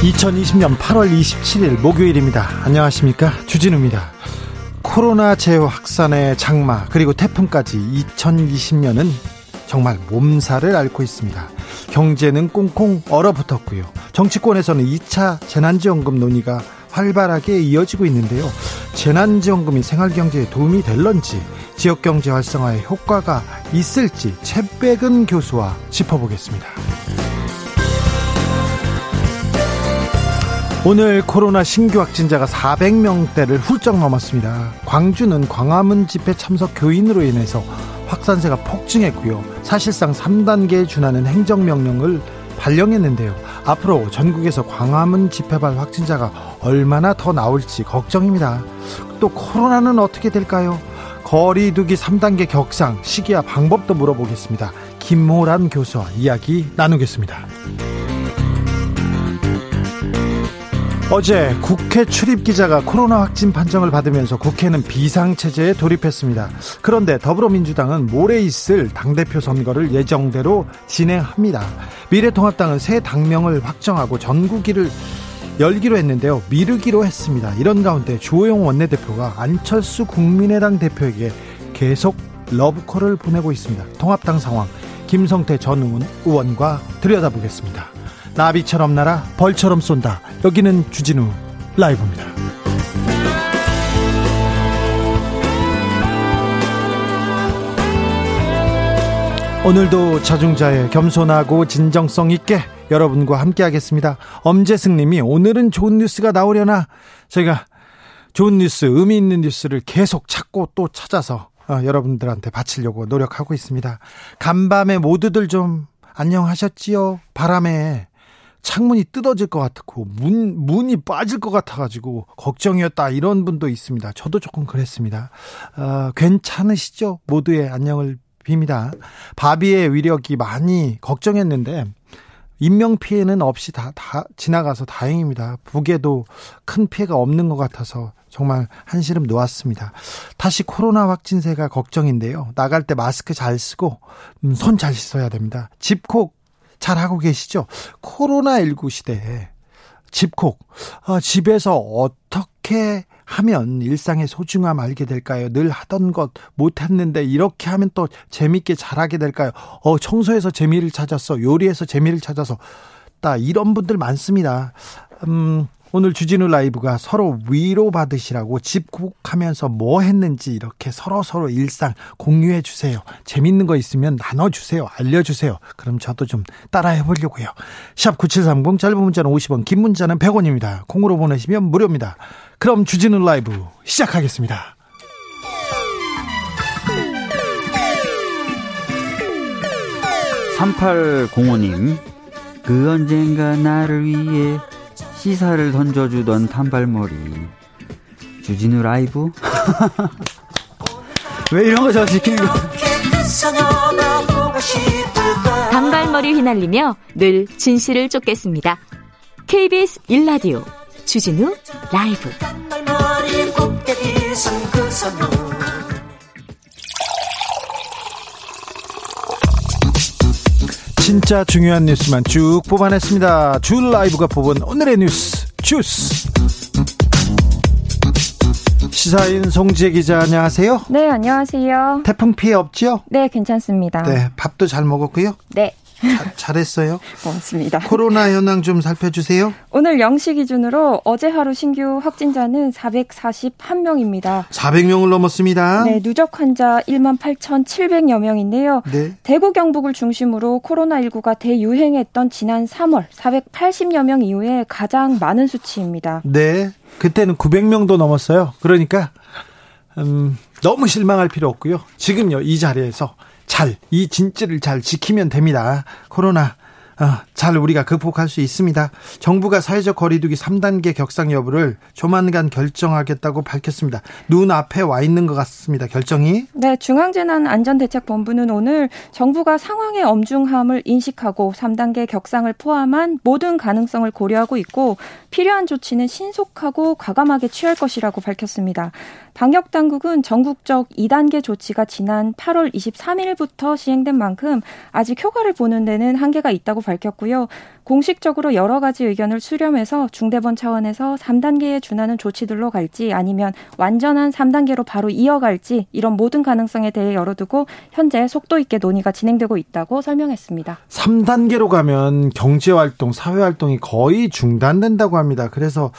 (2020년 8월 27일) 목요일입니다. 안녕하십니까, 주진우입니다. 코로나 재확산의 장마, 그리고 태풍까지 2020년은 정말 몸살을 앓고 있습니다. 경제는 꽁꽁 얼어붙었고요. 정치권에서는 2차 재난지원금 논의가 활발하게 이어지고 있는데요. 재난지원금이 생활경제에 도움이 될런지, 지역경제 활성화에 효과가 있을지 최백은 교수와 짚어보겠습니다. 오늘 코로나 신규 확진자가 400명대를 훌쩍 넘었습니다. 광주는 광화문 집회 참석 교인으로 인해서 확산세가 폭증했고요. 사실상 3단계에 준하는 행정명령을 발령했는데요. 앞으로 전국에서 광화문 집회발 확진자가 얼마나 더 나올지 걱정입니다. 또 코로나는 어떻게 될까요? 거리 두기 3단계 격상, 시기와 방법도 물어보겠습니다. 김모란 교수와 이야기 나누겠습니다. 어제 국회 출입 기자가 코로나 확진 판정을 받으면서 국회는 비상체제에 돌입했습니다. 그런데 더불어민주당은 모레 있을 당대표 선거를 예정대로 진행합니다. 미래통합당은 새 당명을 확정하고 전국일을 열기로 했는데요. 미루기로 했습니다. 이런 가운데 주호영 원내대표가 안철수 국민의당 대표에게 계속 러브콜을 보내고 있습니다. 통합당 상황, 김성태 전 의원과 들여다보겠습니다. 나비처럼 날아 벌처럼 쏜다. 여기는 주진우 라이브입니다. 오늘도 자중자애, 겸손하고 진정성 있게 여러분과 함께하겠습니다. 엄재승님이 오늘은 좋은 뉴스가 나오려나? 저희가 좋은 뉴스, 의미 있는 뉴스를 계속 찾고 또 찾아서 여러분들한테 바치려고 노력하고 있습니다. 간밤에 모두들 좀 안녕하셨지요? 바람에 창문이 뜯어질 것 같고 문이 빠질 것 같아가지고 걱정이었다, 이런 분도 있습니다. 저도 조금 그랬습니다. 괜찮으시죠? 모두의 안녕을 빕니다. 바비의 위력이 많이 걱정했는데 인명피해는 없이 다 지나가서 다행입니다. 북에도 큰 피해가 없는 것 같아서 정말 한시름 놓았습니다. 다시 코로나 확진세가 걱정인데요. 나갈 때 마스크 잘 쓰고 손 잘 씻어야 됩니다. 집콕 잘하고 계시죠? 코로나19 시대에 집콕, 집에서 어떻게 하면 일상의 소중함 알게 될까요? 늘 하던 것 못했는데 이렇게 하면 또 재밌게 잘하게 될까요? 청소에서 재미를 찾았어, 요리에서 재미를 찾아서, 이런 분들 많습니다. 오늘 주진우 라이브가 서로 위로받으시라고 집콕하면서 뭐 했는지 이렇게 서로서로 일상 공유해 주세요. 재밌는 거 있으면 나눠주세요. 알려주세요. 그럼 저도 좀 따라해 보려고요. 샵 9730, 짧은 문자는 50원, 긴 문자는 100원입니다. 콩으로 보내시면 무료입니다. 그럼 주진우 라이브 시작하겠습니다. (3805님) 그 언젠가 나를 위해 시사를 던져주던 단발머리 주진우 라이브. 왜 이런 거 저 지키는 거. 단발머리 휘날리며 늘 진실을 쫓겠습니다. KBS 1라디오 주진우 라이브. 진짜 중요한 뉴스만 쭉 뽑아냈습니다. 주 라이브가 뽑은 오늘의 뉴스 주스. 시사인 송지혜 기자, 안녕하세요. 네, 안녕하세요. 태풍 피해 없죠? 네, 괜찮습니다. 네, 밥도 잘 먹었고요. 네. 잘했어요. 고맙습니다. 코로나 현황 좀 살펴주세요. 오늘 0시 기준으로 어제 하루 신규 확진자는 441명입니다. 400명을 넘었습니다. 네, 누적 환자 1만 8,700여 명인데요. 네. 대구, 경북을 중심으로 코로나19가 대유행했던 지난 3월 480여 명 이후에 가장 많은 수치입니다. 네, 그때는 900명도 넘었어요. 그러니까 너무 실망할 필요 없고요. 지금요, 이 자리에서 잘, 이 진지를 잘 지키면 됩니다. 코로나 잘 우리가 극복할 수 있습니다. 정부가 사회적 거리두기 3단계 격상 여부를 조만간 결정하겠다고 밝혔습니다. 눈앞에 와 있는 것 같습니다. 결정이. 네, 중앙재난안전대책본부는 오늘 정부가 상황의 엄중함을 인식하고 3단계 격상을 포함한 모든 가능성을 고려하고 있고 필요한 조치는 신속하고 과감하게 취할 것이라고 밝혔습니다. 방역당국은 전국적 2단계 조치가 지난 8월 23일부터 시행된 만큼 아직 효과를 보는 데는 한계가 있다고 밝혔고요. 공식적으로 여러 가지 의견을 수렴해서 중대본 차원에서 3단계에 준하는 조치들로 갈지 아니면 완전한 3단계로 바로 이어갈지 이런 모든 가능성에 대해 열어두고 현재 속도 있게 논의가 진행되고 있다고 설명했습니다. 3단계로 가면 경제활동, 사회활동이 거의 중단된다고 합니다. 그래서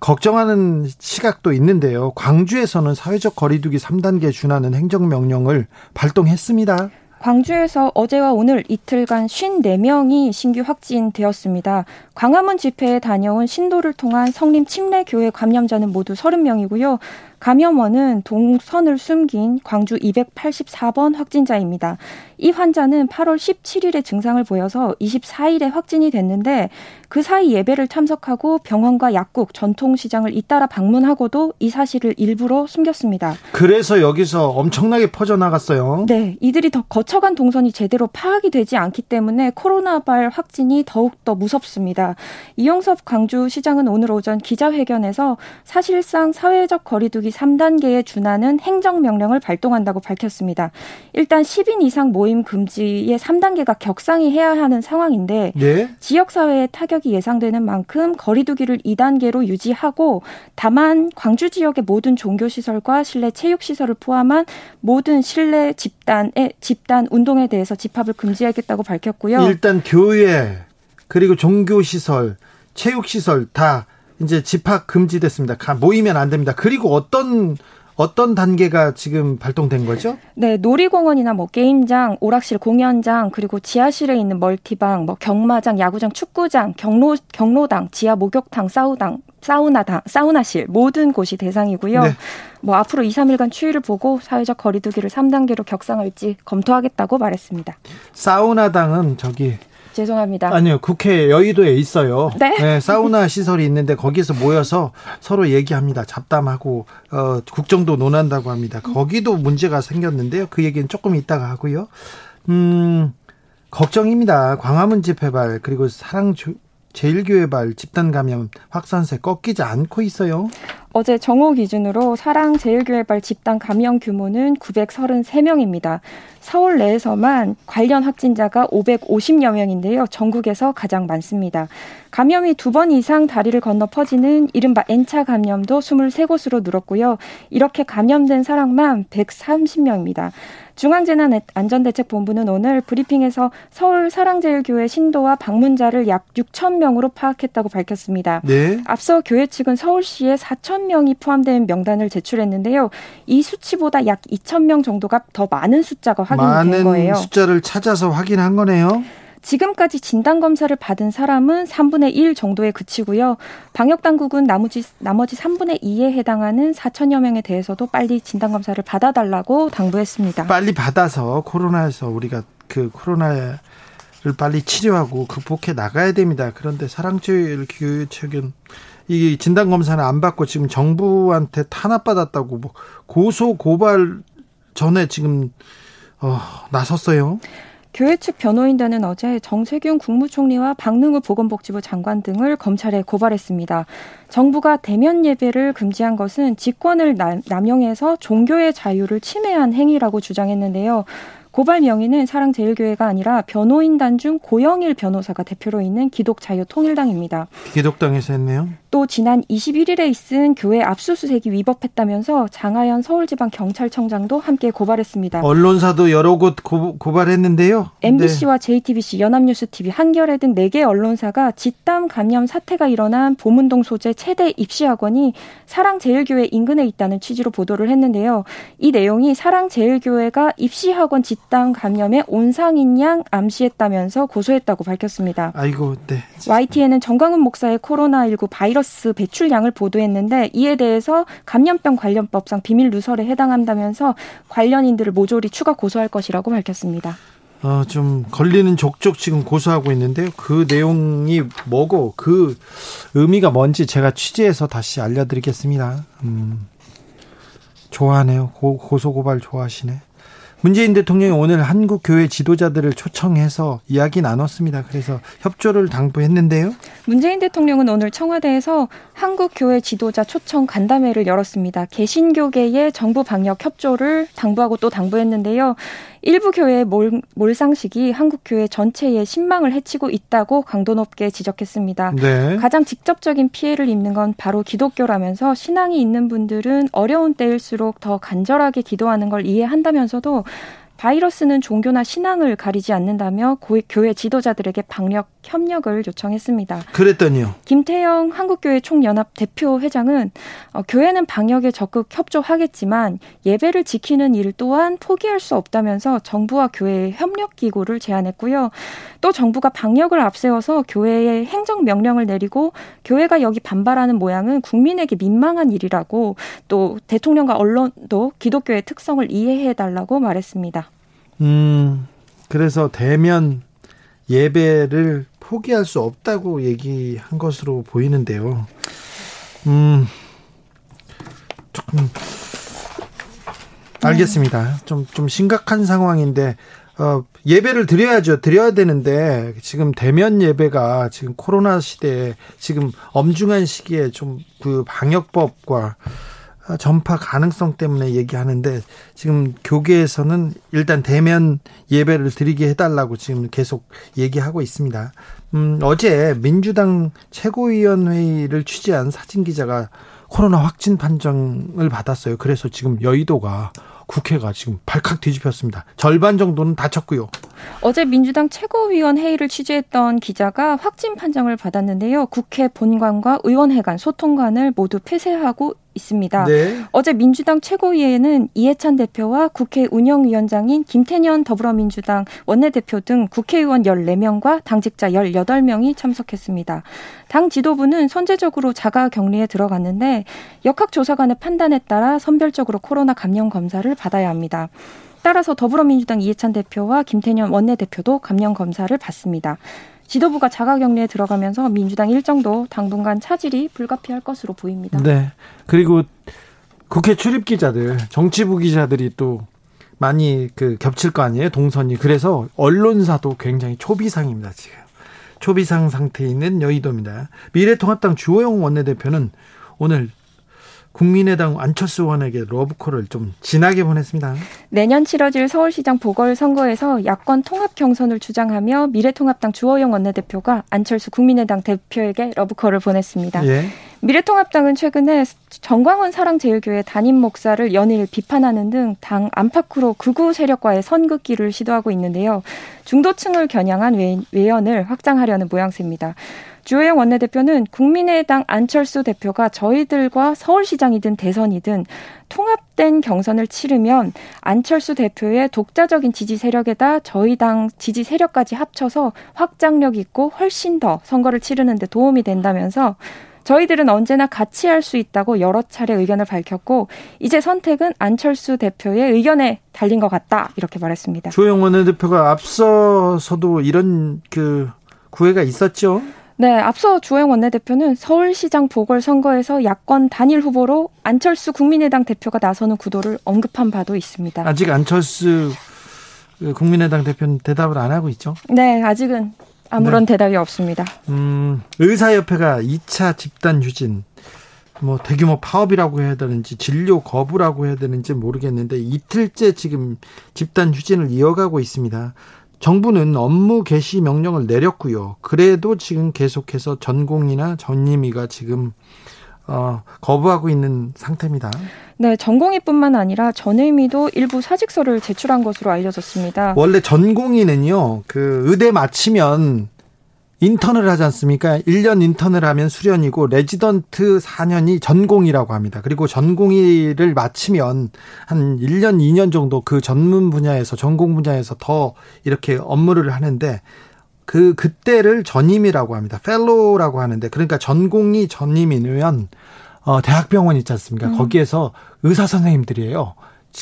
걱정하는 시각도 있는데요. 광주에서는 사회적 거리두기 3단계에 준하는 행정명령을 발동했습니다. 광주에서 어제와 오늘 이틀간 54명이 신규 확진되었습니다. 광화문 집회에 다녀온 신도를 통한 성림 침례교회 감염자는 모두 30명이고요. 감염원은 동선을 숨긴 광주 284번 확진자입니다. 이 환자는 8월 17일에 증상을 보여서 24일에 확진이 됐는데 그 사이 예배를 참석하고 병원과 약국, 전통시장을 잇따라 방문하고도 이 사실을 일부러 숨겼습니다. 그래서 여기서 엄청나게 퍼져나갔어요. 네, 이들이 더 거쳐간 동선이 제대로 파악이 되지 않기 때문에 코로나발 확진이 더욱더 무섭습니다. 이용섭 광주시장은 오늘 오전 기자회견에서 사실상 사회적 거리두기 3단계에 준하는 행정명령을 발동한다고 밝혔습니다. 일단 10인 이상 모임 금지의 3단계가 격상이 해야 하는 상황인데 네? 지역사회에 타격이 예상되는 만큼 거리두기를 2단계로 유지하고 다만 광주 지역의 모든 종교시설과 실내 체육시설을 포함한 모든 실내 집단 운동에 대해서 집합을 금지하겠다고 밝혔고요. 일단 교회 그리고 종교시설, 체육시설 다 이제 집합 금지됐습니다. 모이면 안 됩니다. 그리고 어떤 단계가 지금 발동된 거죠? 네, 놀이공원이나 게임장, 오락실, 공연장, 그리고 지하실에 있는 멀티방, 경마장, 야구장, 축구장, 경로당, 지하 목욕탕, 사우나실 모든 곳이 대상이고요. 네. 앞으로 2, 3일간 추이를 보고 사회적 거리두기를 3단계로 격상할지 검토하겠다고 말했습니다. 사우나당은 죄송합니다. 아니요, 국회 여의도에 있어요. 네? 네, 사우나 시설이 있는데 거기에서 모여서 서로 얘기합니다. 잡담하고 국정도 논한다고 합니다. 거기도 문제가 생겼는데요. 그 얘기는 조금 이따가 하고요. 걱정입니다. 광화문 집회발 그리고 제일교회발 집단 감염 확산세 꺾이지 않고 있어요. 어제 정오 기준으로 사랑 제일교회발 집단 감염 규모는 933명입니다. 서울 내에서만 관련 확진자가 550여 명인데요. 전국에서 가장 많습니다. 감염이 2번 이상 다리를 건너 퍼지는 이른바 N차 감염도 23곳으로 늘었고요. 이렇게 감염된 사람만 130명입니다. 중앙재난안전대책본부는 오늘 브리핑에서 서울 사랑제일교회 신도와 방문자를 약 6천 명으로 파악했다고 밝혔습니다. 네? 앞서 교회 측은 서울시에 4천 명이 포함된 명단을 제출했는데요. 이 수치보다 약 2천 명 정도가 더 많은 숫자가 확인된 거예요. 많은 숫자를 찾아서 확인한 거네요. 지금까지 진단검사를 받은 사람은 3분의 1 정도에 그치고요. 방역당국은 나머지 3분의 2에 해당하는 4천여 명에 대해서도 빨리 진단검사를 받아달라고 당부했습니다. 빨리 받아서 코로나에서 우리가 코로나를 빨리 치료하고 극복해 나가야 됩니다. 그런데 사랑제일교회 측은 이 진단검사는 안 받고 지금 정부한테 탄압받았다고 고소고발 전에 지금 나섰어요. 교회 측 변호인단은 어제 정세균 국무총리와 박능후 보건복지부 장관 등을 검찰에 고발했습니다. 정부가 대면 예배를 금지한 것은 직권을 남용해서 종교의 자유를 침해한 행위라고 주장했는데요. 고발 명의는 사랑제일교회가 아니라 변호인단 중 고영일 변호사가 대표로 있는 기독자유통일당입니다. 기독당에서 했네요. 또 지난 21일에 있은 교회 압수수색이 위법했다면서 장하연 서울지방경찰청장도 함께 고발했습니다. 언론사도 여러 곳 고발했는데요. MBC와 JTBC, 연합뉴스TV, 한겨레 등 4개 언론사가 집단 감염 사태가 일어난 보문동 소재 최대 입시학원이 사랑제일교회 인근에 있다는 취지로 보도를 했는데요. 이 내용이 사랑제일교회가 입시학원 집단 감염에 온상인 양 암시했다면서 고소했다고 밝혔습니다. YTN은 정광훈 목사의 코로나19 바이러스 가스 배출량을 보도했는데 이에 대해서 감염병 관련법상 비밀 누설에 해당한다면서 관련인들을 모조리 추가 고소할 것이라고 밝혔습니다. 좀 걸리는 족족 지금 고소하고 있는데요. 그 내용이 뭐고 그 의미가 뭔지 제가 취재해서 다시 알려드리겠습니다. 좋아하네요. 고소고발 좋아하시네. 문재인 대통령이 오늘 한국교회 지도자들을 초청해서 이야기 나눴습니다. 그래서 협조를 당부했는데요. 문재인 대통령은 오늘 청와대에서 한국교회 지도자 초청 간담회를 열었습니다. 개신교계의 정부 방역 협조를 당부하고 또 당부했는데요. 일부 교회의 몰상식이 한국교회 전체의 신망을 해치고 있다고 강도 높게 지적했습니다. 네. 가장 직접적인 피해를 입는 건 바로 기독교라면서 신앙이 있는 분들은 어려운 때일수록 더 간절하게 기도하는 걸 이해한다면서도 바이러스는 종교나 신앙을 가리지 않는다며 교회 지도자들에게 방역 협력을 요청했습니다. 그랬더니요. 김태영 한국교회 총연합 대표 회장은 교회는 방역에 적극 협조하겠지만 예배를 지키는 일 또한 포기할 수 없다면서 정부와 교회의 협력기구를 제안했고요. 또 정부가 방역을 앞세워서 교회에 행정명령을 내리고 교회가 여기 반발하는 모양은 국민에게 민망한 일이라고 또 대통령과 언론도 기독교의 특성을 이해해달라고 말했습니다. 그래서 대면 예배를 포기할 수 없다고 얘기한 것으로 보이는데요. 조금 알겠습니다. 좀 심각한 상황인데 예배를 드려야죠. 드려야 되는데 지금 대면 예배가 지금 코로나 시대에 지금 엄중한 시기에 좀 그 방역법과 전파 가능성 때문에 얘기하는데 지금 교계에서는 일단 대면 예배를 드리게 해달라고 지금 계속 얘기하고 있습니다. 어제 민주당 최고위원회의를 취재한 사진기자가 코로나 확진 판정을 받았어요. 그래서 지금 여의도가 국회가 지금 발칵 뒤집혔습니다. 절반 정도는 다쳤고요. 어제 민주당 최고위원회의를 취재했던 기자가 확진 판정을 받았는데요. 국회 본관과 의원회관, 소통관을 모두 폐쇄하고 있습니다. 네. 어제 민주당 최고위에는 이해찬 대표와 국회 운영위원장인 김태년 더불어민주당 원내대표 등 국회의원 14명과 당직자 18명이 참석했습니다. 당 지도부는 선제적으로 자가격리에 들어갔는데 역학조사관의 판단에 따라 선별적으로 코로나 감염 검사를 받아야 합니다. 따라서 더불어민주당 이해찬 대표와 김태년 원내대표도 감염 검사를 받습니다. 지도부가 자가격리에 들어가면서 민주당 일정도 당분간 차질이 불가피할 것으로 보입니다. 네. 그리고 국회 출입 기자들, 정치부 기자들이 또 많이 겹칠 거 아니에요, 동선이. 그래서 언론사도 굉장히 초비상입니다, 지금. 초비상 상태에 있는 여의도입니다. 미래통합당 주호영 원내대표는 오늘 국민의당 안철수 의원에게 러브콜을 좀 진하게 보냈습니다. 내년 치러질 서울시장 보궐선거에서 야권 통합 경선을 주장하며 미래통합당 주호영 원내대표가 안철수 국민의당 대표에게 러브콜을 보냈습니다. 예. 미래통합당은 최근에 정광훈 사랑제일교회 담임 목사를 연일 비판하는 등 당 안팎으로 극우 세력과의 선긋기를 시도하고 있는데요. 중도층을 겨냥한 외연을 확장하려는 모양새입니다. 주호영 원내대표는 국민의당 안철수 대표가 저희들과 서울시장이든 대선이든 통합된 경선을 치르면 안철수 대표의 독자적인 지지 세력에다 저희 당 지지 세력까지 합쳐서 확장력 있고 훨씬 더 선거를 치르는 데 도움이 된다면서 저희들은 언제나 같이 할 수 있다고 여러 차례 의견을 밝혔고 이제 선택은 안철수 대표의 의견에 달린 것 같다 이렇게 말했습니다. 주호영 원내대표가 앞서서도 이런 구애가 있었죠? 네, 앞서 주호영 원내대표는 서울시장 보궐선거에서 야권 단일 후보로 안철수 국민의당 대표가 나서는 구도를 언급한 바도 있습니다. 아직 안철수 국민의당 대표는 대답을 안 하고 있죠? 네, 아직은 아무런 대답이 없습니다. 의사협회가 2차 집단 휴진, 대규모 파업이라고 해야 되는지 진료 거부라고 해야 되는지 모르겠는데 이틀째 지금 집단 휴진을 이어가고 있습니다. 정부는 업무 개시 명령을 내렸고요. 그래도 지금 계속해서 전공의나 전임의가 지금 거부하고 있는 상태입니다. 네, 전공의뿐만 아니라 전임의도 일부 사직서를 제출한 것으로 알려졌습니다. 원래 전공의는요, 의대 마치면 인턴을 하지 않습니까? 1년 인턴을 하면 수련이고 레지던트 4년이 전공의라고 합니다. 그리고 전공의를 마치면 한 1년, 2년 정도 전문 분야에서 전공 분야에서 더 이렇게 업무를 하는데 그때를 전임이라고 합니다. 펠로우라고 하는데, 그러니까 전공이 전임이면 대학병원 있지 않습니까? 거기에서 의사 선생님들이에요.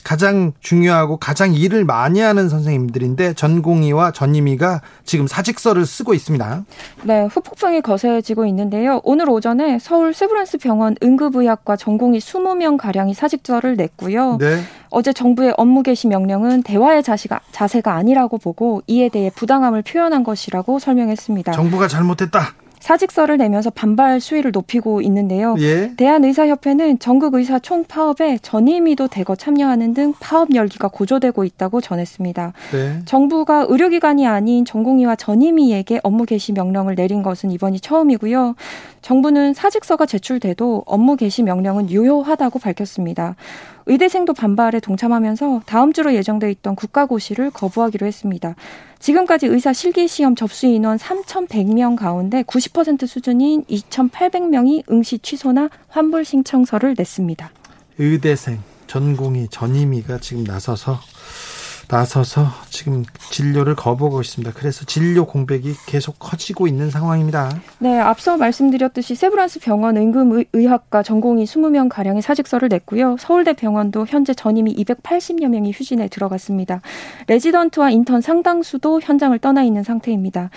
가장 중요하고 가장 일을 많이 하는 선생님들인데 전공의와 전임의가 지금 사직서를 쓰고 있습니다. 네, 후폭풍이 거세지고 있는데요. 오늘 오전에 서울 세브란스 병원 응급의학과 전공의 20명 가량이 사직서를 냈고요. 네. 어제 정부의 업무 개시 명령은 대화의 자세가 아니라고 보고 이에 대해 부당함을 표현한 것이라고 설명했습니다. 정부가 잘못했다. 사직서를 내면서 반발 수위를 높이고 있는데요. 예. 대한의사협회는 전국의사 총파업에 전임의도 대거 참여하는 등 파업 열기가 고조되고 있다고 전했습니다. 네. 정부가 의료기관이 아닌 전공의와 전임의에게 업무 개시 명령을 내린 것은 이번이 처음이고요. 정부는 사직서가 제출돼도 업무 개시 명령은 유효하다고 밝혔습니다. 의대생도 반발에 동참하면서 다음 주로 예정돼 있던 국가고시를 거부하기로 했습니다. 지금까지 의사 실기시험 접수 인원 3,100명 가운데 90% 수준인 2,800명이 응시 취소나 환불 신청서를 냈습니다. 의대생, 전공의, 전임의가 지금 나서서 지금 진료를 거부하고 있습니다. 그래서 진료 공백이 계속 커지고 있는 상황입니다. 네, 앞서 말씀드렸듯이 세브란스 병원 응급의학과 전공의 20명 가량의 사직서를 냈고요. 서울대 병원도 현재 전임이 280여 명이 휴진에 들어갔습니다. 레지던트와 인턴 상당수도 현장을 떠나 있는 상태입니다.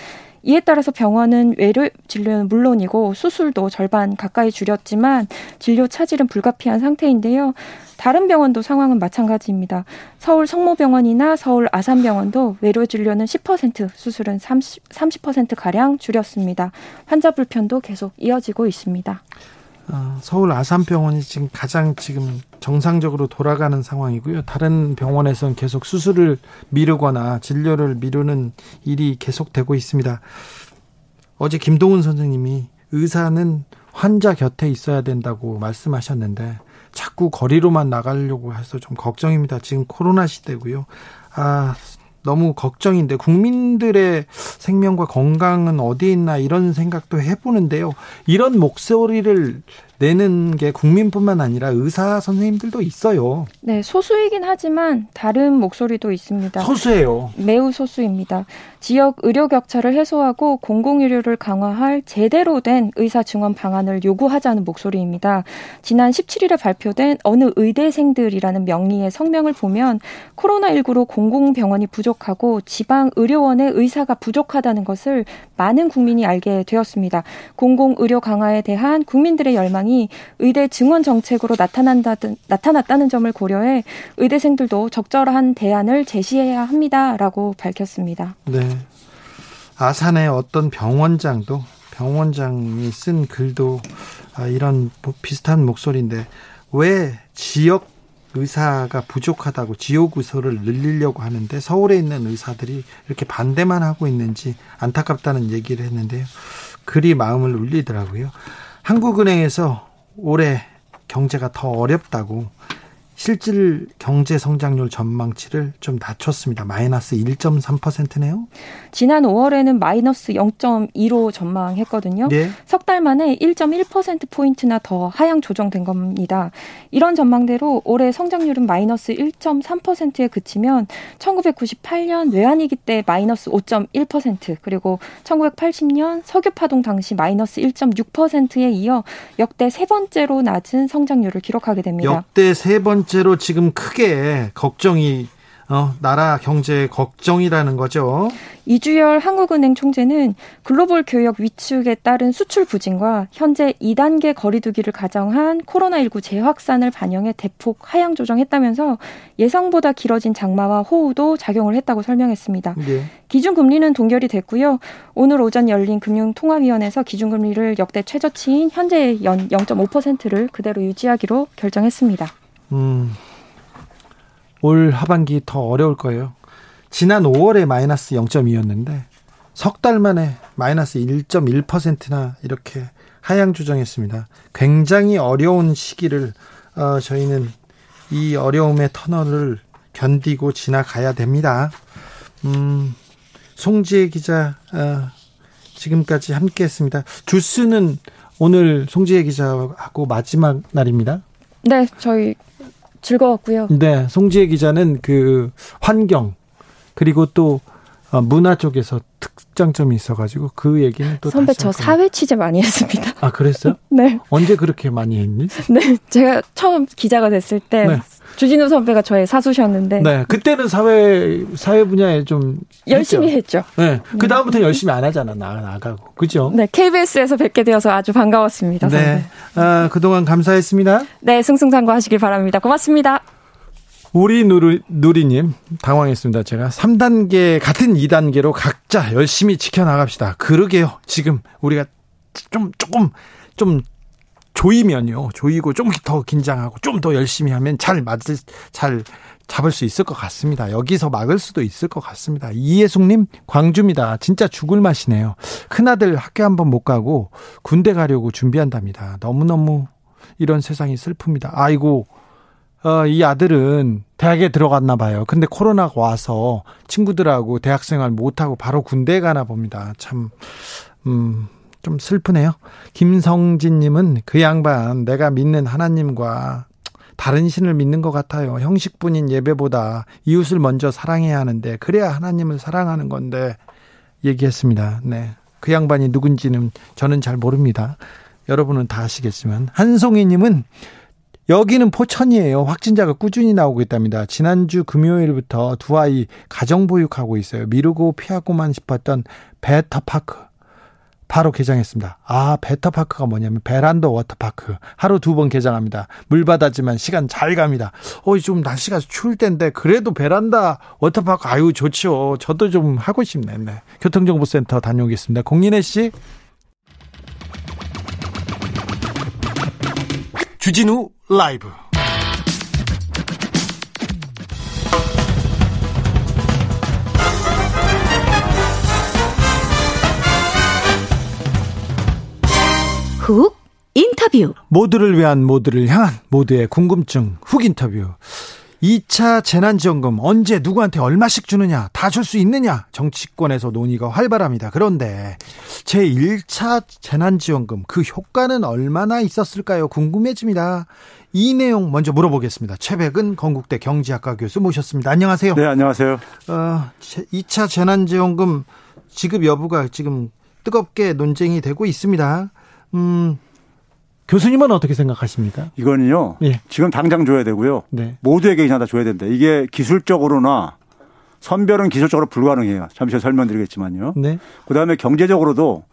이에 따라서 병원은 외래 진료는 물론이고 수술도 절반 가까이 줄였지만 진료 차질은 불가피한 상태인데요. 다른 병원도 상황은 마찬가지입니다. 서울 성모병원이나 서울 아산병원도 외래 진료는 10%, 수술은 30%가량 줄였습니다. 환자 불편도 계속 이어지고 있습니다. 서울 아산병원이 지금 가장 정상적으로 돌아가는 상황이고요. 다른 병원에서는 계속 수술을 미루거나 진료를 미루는 일이 계속되고 있습니다. 어제 김동훈 선생님이 의사는 환자 곁에 있어야 된다고 말씀하셨는데 자꾸 거리로만 나가려고 해서 좀 걱정입니다. 지금 코로나 시대고요. 너무 걱정인데 국민들의 생명과 건강은 어디에 있나 이런 생각도 해보는데요. 이런 목소리를 내는 게 국민뿐만 아니라 의사 선생님들도 있어요. 네, 소수이긴 하지만 다른 목소리도 있습니다. 소수예요. 매우 소수입니다. 지역 의료 격차를 해소하고 공공의료를 강화할 제대로 된 의사 증원 방안을 요구하자는 목소리입니다. 지난 17일에 발표된 어느 의대생들이라는 명의의 성명을 보면 코로나19로 공공병원이 부족하고 지방의료원의 의사가 부족하다는 것을 많은 국민이 알게 되었습니다. 공공의료 강화에 대한 국민들의 열망이 의대 증원 정책으로 나타났다는 점을 고려해 의대생들도 적절한 대안을 제시해야 합니다라고 밝혔습니다. 네, 아산의 어떤 병원장이 쓴 글도 이런 비슷한 목소리인데 왜 지역 의사가 부족하다고 지역 의사를 늘리려고 하는데 서울에 있는 의사들이 이렇게 반대만 하고 있는지 안타깝다는 얘기를 했는데요. 글이 마음을 울리더라고요. 한국은행에서 올해 경제가 더 어렵다고 실질 경제 성장률 전망치를 좀 낮췄습니다. 마이너스 1.3%네요. 지난 5월에는 마이너스 0.2로 전망했거든요. 네. 석 달 만에 1.1%포인트나 더 하향 조정된 겁니다. 이런 전망대로 올해 성장률은 마이너스 1.3%에 그치면 1998년 외환위기 때 마이너스 5.1% 그리고 1980년 석유파동 당시 마이너스 1.6%에 이어 역대 세 번째로 낮은 성장률을 기록하게 됩니다. 역대 세 번째 실제로 지금 크게 걱정이 나라 경제의 걱정이라는 거죠. 이주열 한국은행 총재는 글로벌 교역 위축에 따른 수출 부진과 현재 2단계 거리두기를 가정한 코로나19 재확산을 반영해 대폭 하향 조정했다면서 예상보다 길어진 장마와 호우도 작용을 했다고 설명했습니다. 네. 기준금리는 동결이 됐고요. 오늘 오전 열린 금융통화위원회에서 기준금리를 역대 최저치인 현재의 연 0.5%를 그대로 유지하기로 결정했습니다. 올 하반기 더 어려울 거예요. 지난 5월에 마이너스 0.2였는데 석 달 만에 마이너스 1.1%나 이렇게 하향 조정했습니다. 굉장히 어려운 시기를 저희는 이 어려움의 터널을 견디고 지나가야 됩니다. 송지혜 기자 지금까지 함께했습니다. 주스는 오늘 송지혜 기자하고 마지막 날입니다. 네, 저희 즐거웠고요. 네, 송지혜 기자는 환경 그리고 또 문화 쪽에서 특장점이 있어가지고 그 얘기는 또 선배 다시 저 사회 취재 많이 했습니다. 아, 그랬어요? 네. 언제 그렇게 많이 했니? 네, 제가 처음 기자가 됐을 때 네. 주진우 선배가 저의 사수셨는데 네, 그때는 사회 분야에 좀 열심히 했죠. 네, 그 다음부터 열심히 안 하잖아 나가고 그죠? 네, KBS에서 뵙게 되어서 아주 반가웠습니다. 선배. 네, 아, 그동안 감사했습니다. 네, 승승장구하시길 바랍니다. 고맙습니다. 우리 누리님 당황했습니다. 제가 3단계 같은 2단계로 각자 열심히 지켜나갑시다. 그러게요. 지금 우리가 조금 조이면요. 조이고 좀 더 긴장하고 좀 더 열심히 하면 잘 잡을 수 있을 것 같습니다. 여기서 막을 수도 있을 것 같습니다. 이예숙님 광주입니다. 진짜 죽을 맛이네요. 큰아들 학교 한번 못 가고 군대 가려고 준비한답니다. 너무너무 이런 세상이 슬픕니다. 아이고. 이 아들은 대학에 들어갔나 봐요. 근데 코로나가 와서 친구들하고 대학생활 못하고 바로 군대에 가나 봅니다. 참 좀 슬프네요. 김성진님은 그 양반 내가 믿는 하나님과 다른 신을 믿는 것 같아요. 형식뿐인 예배보다 이웃을 먼저 사랑해야 하는데 그래야 하나님을 사랑하는 건데 얘기했습니다. 네, 그 양반이 누군지는 저는 잘 모릅니다. 여러분은 다 아시겠지만 한송이님은 여기는 포천이에요. 확진자가 꾸준히 나오고 있답니다. 지난주 금요일부터 두 아이 가정보육하고 있어요. 미루고 피하고만 싶었던 베터파크 바로 개장했습니다. 아, 베터파크가 뭐냐면 베란다 워터파크. 하루 2번 개장합니다. 물바다지만 시간 잘 갑니다. 지금 날씨가 추울 텐데 그래도 베란다 워터파크 아유 좋죠. 저도 좀 하고 싶네. 네. 교통정보센터 다녀오겠습니다. 공인혜 씨. 주진우 라이브 훅 인터뷰 모두를 위한 모두를 향한 모두의 궁금증 훅 인터뷰 2차 재난지원금 언제 누구한테 얼마씩 주느냐 다 줄 수 있느냐 정치권에서 논의가 활발합니다. 그런데 제1차 재난지원금 그 효과는 얼마나 있었을까요? 궁금해집니다. 이 내용 먼저 물어보겠습니다. 최백은 건국대 경제학과 교수 모셨습니다. 안녕하세요. 네, 안녕하세요. 2차 재난지원금 지급 여부가 지금 뜨겁게 논쟁이 되고 있습니다. 교수님은 어떻게 생각하십니까? 이거는요. 예. 지금 당장 줘야 되고요. 네. 모두에게 그냥 다 줘야 된다. 이게 기술적으로나 선별은 기술적으로 불가능해요. 잠시 설명드리겠지만요. 네. 그다음에 경제적으로도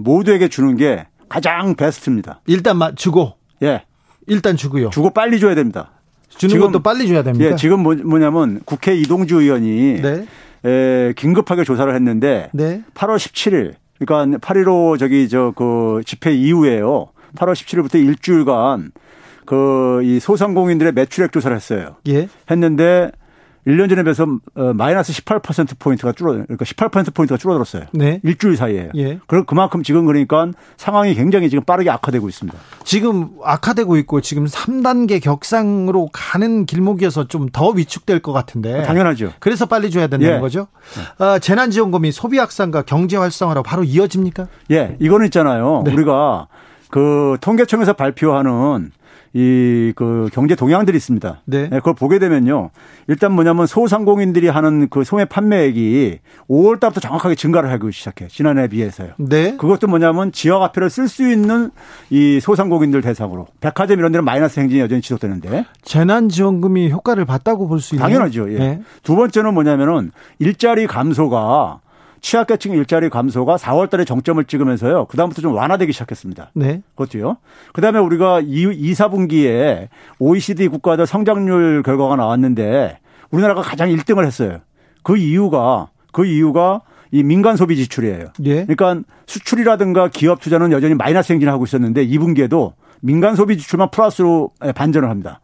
모두에게 주는 게 가장 베스트입니다. 일단 주고. 예. 일단 주고요. 주고 빨리 줘야 됩니다. 주는 지금, 것도 빨리 줘야 됩니다. 예. 지금 뭐냐면 국회 이동주 의원이 네. 긴급하게 조사를 했는데 네. 8월 17일 그러니까 8.15 집회 이후에요. 8월 17일부터 일주일간 이 소상공인들의 매출액 조사를 했어요. 예. 했는데 1년 전에 비해서 마이너스 18%포인트가 그러니까 18%포인트가 줄어들었어요. 네. 일주일 사이에. 예. 그만큼 지금 그러니까 상황이 굉장히 지금 빠르게 악화되고 있습니다. 지금 악화되고 있고 지금 3단계 격상으로 가는 길목이어서 좀 더 위축될 것 같은데. 당연하죠. 그래서 빨리 줘야 된다는 예. 거죠. 예. 재난지원금이 소비 확산과 경제 활성화로 바로 이어집니까? 예. 이거는 있잖아요. 네. 우리가 통계청에서 발표하는 경제 동향들이 있습니다. 네. 그걸 보게 되면요. 일단 뭐냐면 소상공인들이 하는 소매 판매액이 5월 달부터 정확하게 증가를 하기 시작해. 지난해에 비해서요. 네. 그것도 뭐냐면 지역화폐를 쓸 수 있는 이 소상공인들 대상으로. 백화점 이런 데는 마이너스 행진이 여전히 지속되는데. 재난지원금이 효과를 봤다고 볼 수 있나요? 당연하죠. 예. 네. 두 번째는 뭐냐면은 취약계층 일자리 감소가 4월 달에 정점을 찍으면서요. 그다음부터 좀 완화되기 시작했습니다. 네. 그것도요. 그다음에 우리가 2, 4분기에 OECD 국가들 성장률 결과가 나왔는데 우리나라가 가장 1등을 했어요. 그 이유가 이 민간 소비 지출이에요. 예. 그러니까 수출이라든가 기업 투자는 여전히 마이너스 행진을 하고 있었는데 2분기에도 민간 소비 지출만 플러스로 반전을 합니다.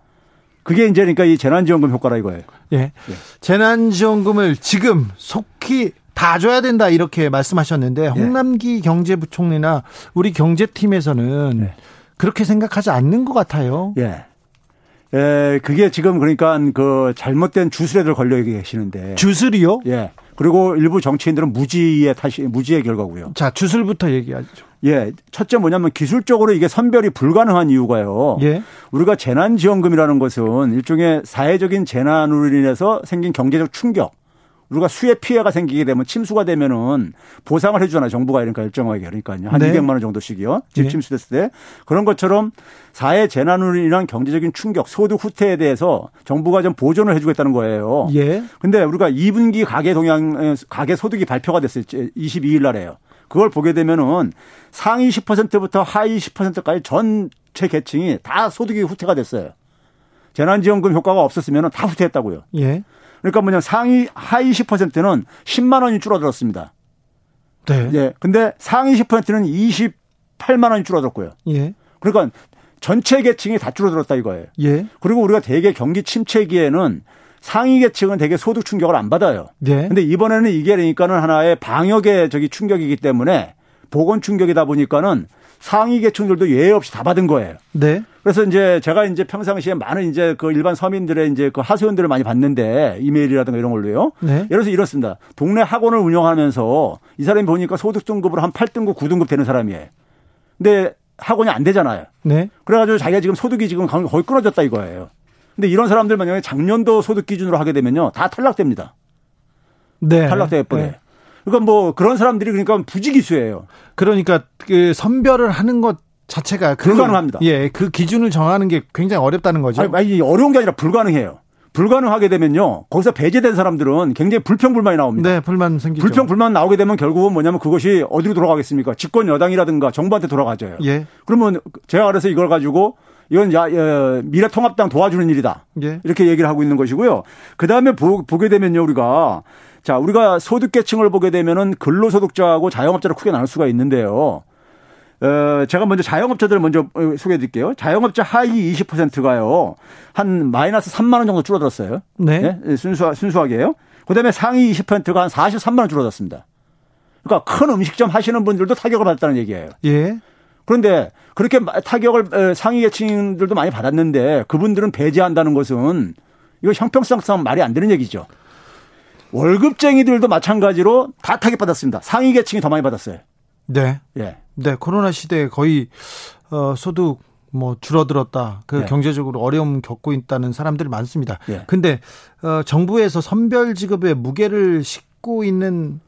그게 이제 그러니까 이 재난지원금 효과라 이거예요. 예. 예. 재난지원금을 지금 속히 다 줘야 된다 이렇게 말씀하셨는데 홍남기 네. 경제부총리나 우리 경제팀에서는 네. 그렇게 생각하지 않는 것 같아요. 예, 네. 그게 지금 그러니까 잘못된 주술에들 걸려 계시는데. 주술이요? 예. 그리고 일부 정치인들은 무지의 결과고요. 자, 주술부터 얘기하죠. 예. 첫째 뭐냐면 기술적으로 이게 선별이 불가능한 이유가요. 예. 우리가 재난지원금이라는 것은 일종의 사회적인 재난으로 인해서 생긴 경제적 충격. 우리가 수해 피해가 생기게 되면 침수가 되면은 보상을 해주잖아요. 정부가 이런 결정하게 그러니까요. 한 200만 원 정도씩이요. 집 침수됐을 때. 그런 것처럼 사회 재난으로 인한 경제적인 충격, 소득 후퇴에 대해서 정부가 좀 보존을 해주겠다는 거예요. 예. 근데 우리가 2분기 가계 소득이 발표가 됐어요. 22일 날에요. 그걸 보게 되면은 상위 10%부터 하위 20%까지 전체 계층이 다 소득이 후퇴가 됐어요. 재난지원금 효과가 없었으면 다 후퇴했다고요. 예. 그러니까 뭐냐 상위 하위 10%는 10만 원이 줄어들었습니다. 네. 예. 근데 상위 10%는 28만 원이 줄어들었고요. 예. 그러니까 전체 계층이 다 줄어들었다 이거예요. 예. 그리고 우리가 대개 경기 침체기에는 상위 계층은 되게 소득 충격을 안 받아요. 네. 근데 이번에는 이게 그러니까는 하나의 방역의 저기 충격이기 때문에 보건 충격이다 보니까는 상위 계층들도 예외 없이 다 받은 거예요. 네. 그래서 이제 제가 이제 평상시에 많은 이제 그 일반 서민들의 이제 그 하소연들을 많이 봤는데 이메일이라든가 이런 걸로요. 네. 예를 들어서 이렇습니다. 동네 학원을 운영하면서 이 사람이 보니까 소득 등급으로 한 8등급, 9등급 되는 사람이에요. 근데 학원이 안 되잖아요. 네. 그래가지고 자기가 지금 소득이 지금 거의 끊어졌다 이거예요. 근데 이런 사람들 만약에 작년도 소득 기준으로 하게 되면요. 다 탈락됩니다. 네. 탈락될 뻔해요. 네. 그러니까 뭐 그런 사람들이 그러니까 부지기수예요. 그러니까 그 선별을 하는 것 자체가 불가능합니다. 예. 그 기준을 정하는 게 굉장히 어렵다는 거죠. 아니, 어려운 게 아니라 불가능해요. 불가능하게 되면요. 거기서 배제된 사람들은 굉장히 불평불만이 나옵니다. 네. 불만 생기죠. 불평불만 나오게 되면 결국은 뭐냐면 그것이 어디로 돌아가겠습니까? 집권 여당이라든가 정부한테 돌아가죠. 예. 그러면 제가 그래서 이걸 가지고 이건 미래통합당 도와주는 일이다. 예. 이렇게 얘기를 하고 있는 것이고요. 그다음에 보게 되면요. 우리가 소득계층을 보게 되면은 근로소득자하고 자영업자를 크게 나눌 수가 있는데요. 제가 먼저 자영업자들을 먼저 소개해 드릴게요. 자영업자 하위 20%가요. 한 마이너스 3만 원 정도 줄어들었어요. 네. 네? 순수하게요. 그다음에 상위 20%가 한 43만 원 줄어들었습니다. 그러니까 큰 음식점 하시는 분들도 타격을 받았다는 얘기예요. 예. 그런데 그렇게 타격을 상위 계층들도 많이 받았는데 그분들은 배제한다는 것은 이거 형평성상 말이 안 되는 얘기죠. 월급쟁이들도 마찬가지로 다 타격받았습니다. 상위 계층이 더 많이 받았어요. 네. 예. 네, 코로나 시대에 거의 소득 뭐 줄어들었다. 그 예. 경제적으로 어려움 겪고 있다는 사람들이 많습니다. 예. 근데 정부에서 선별 지급의 무게를 싣고 있는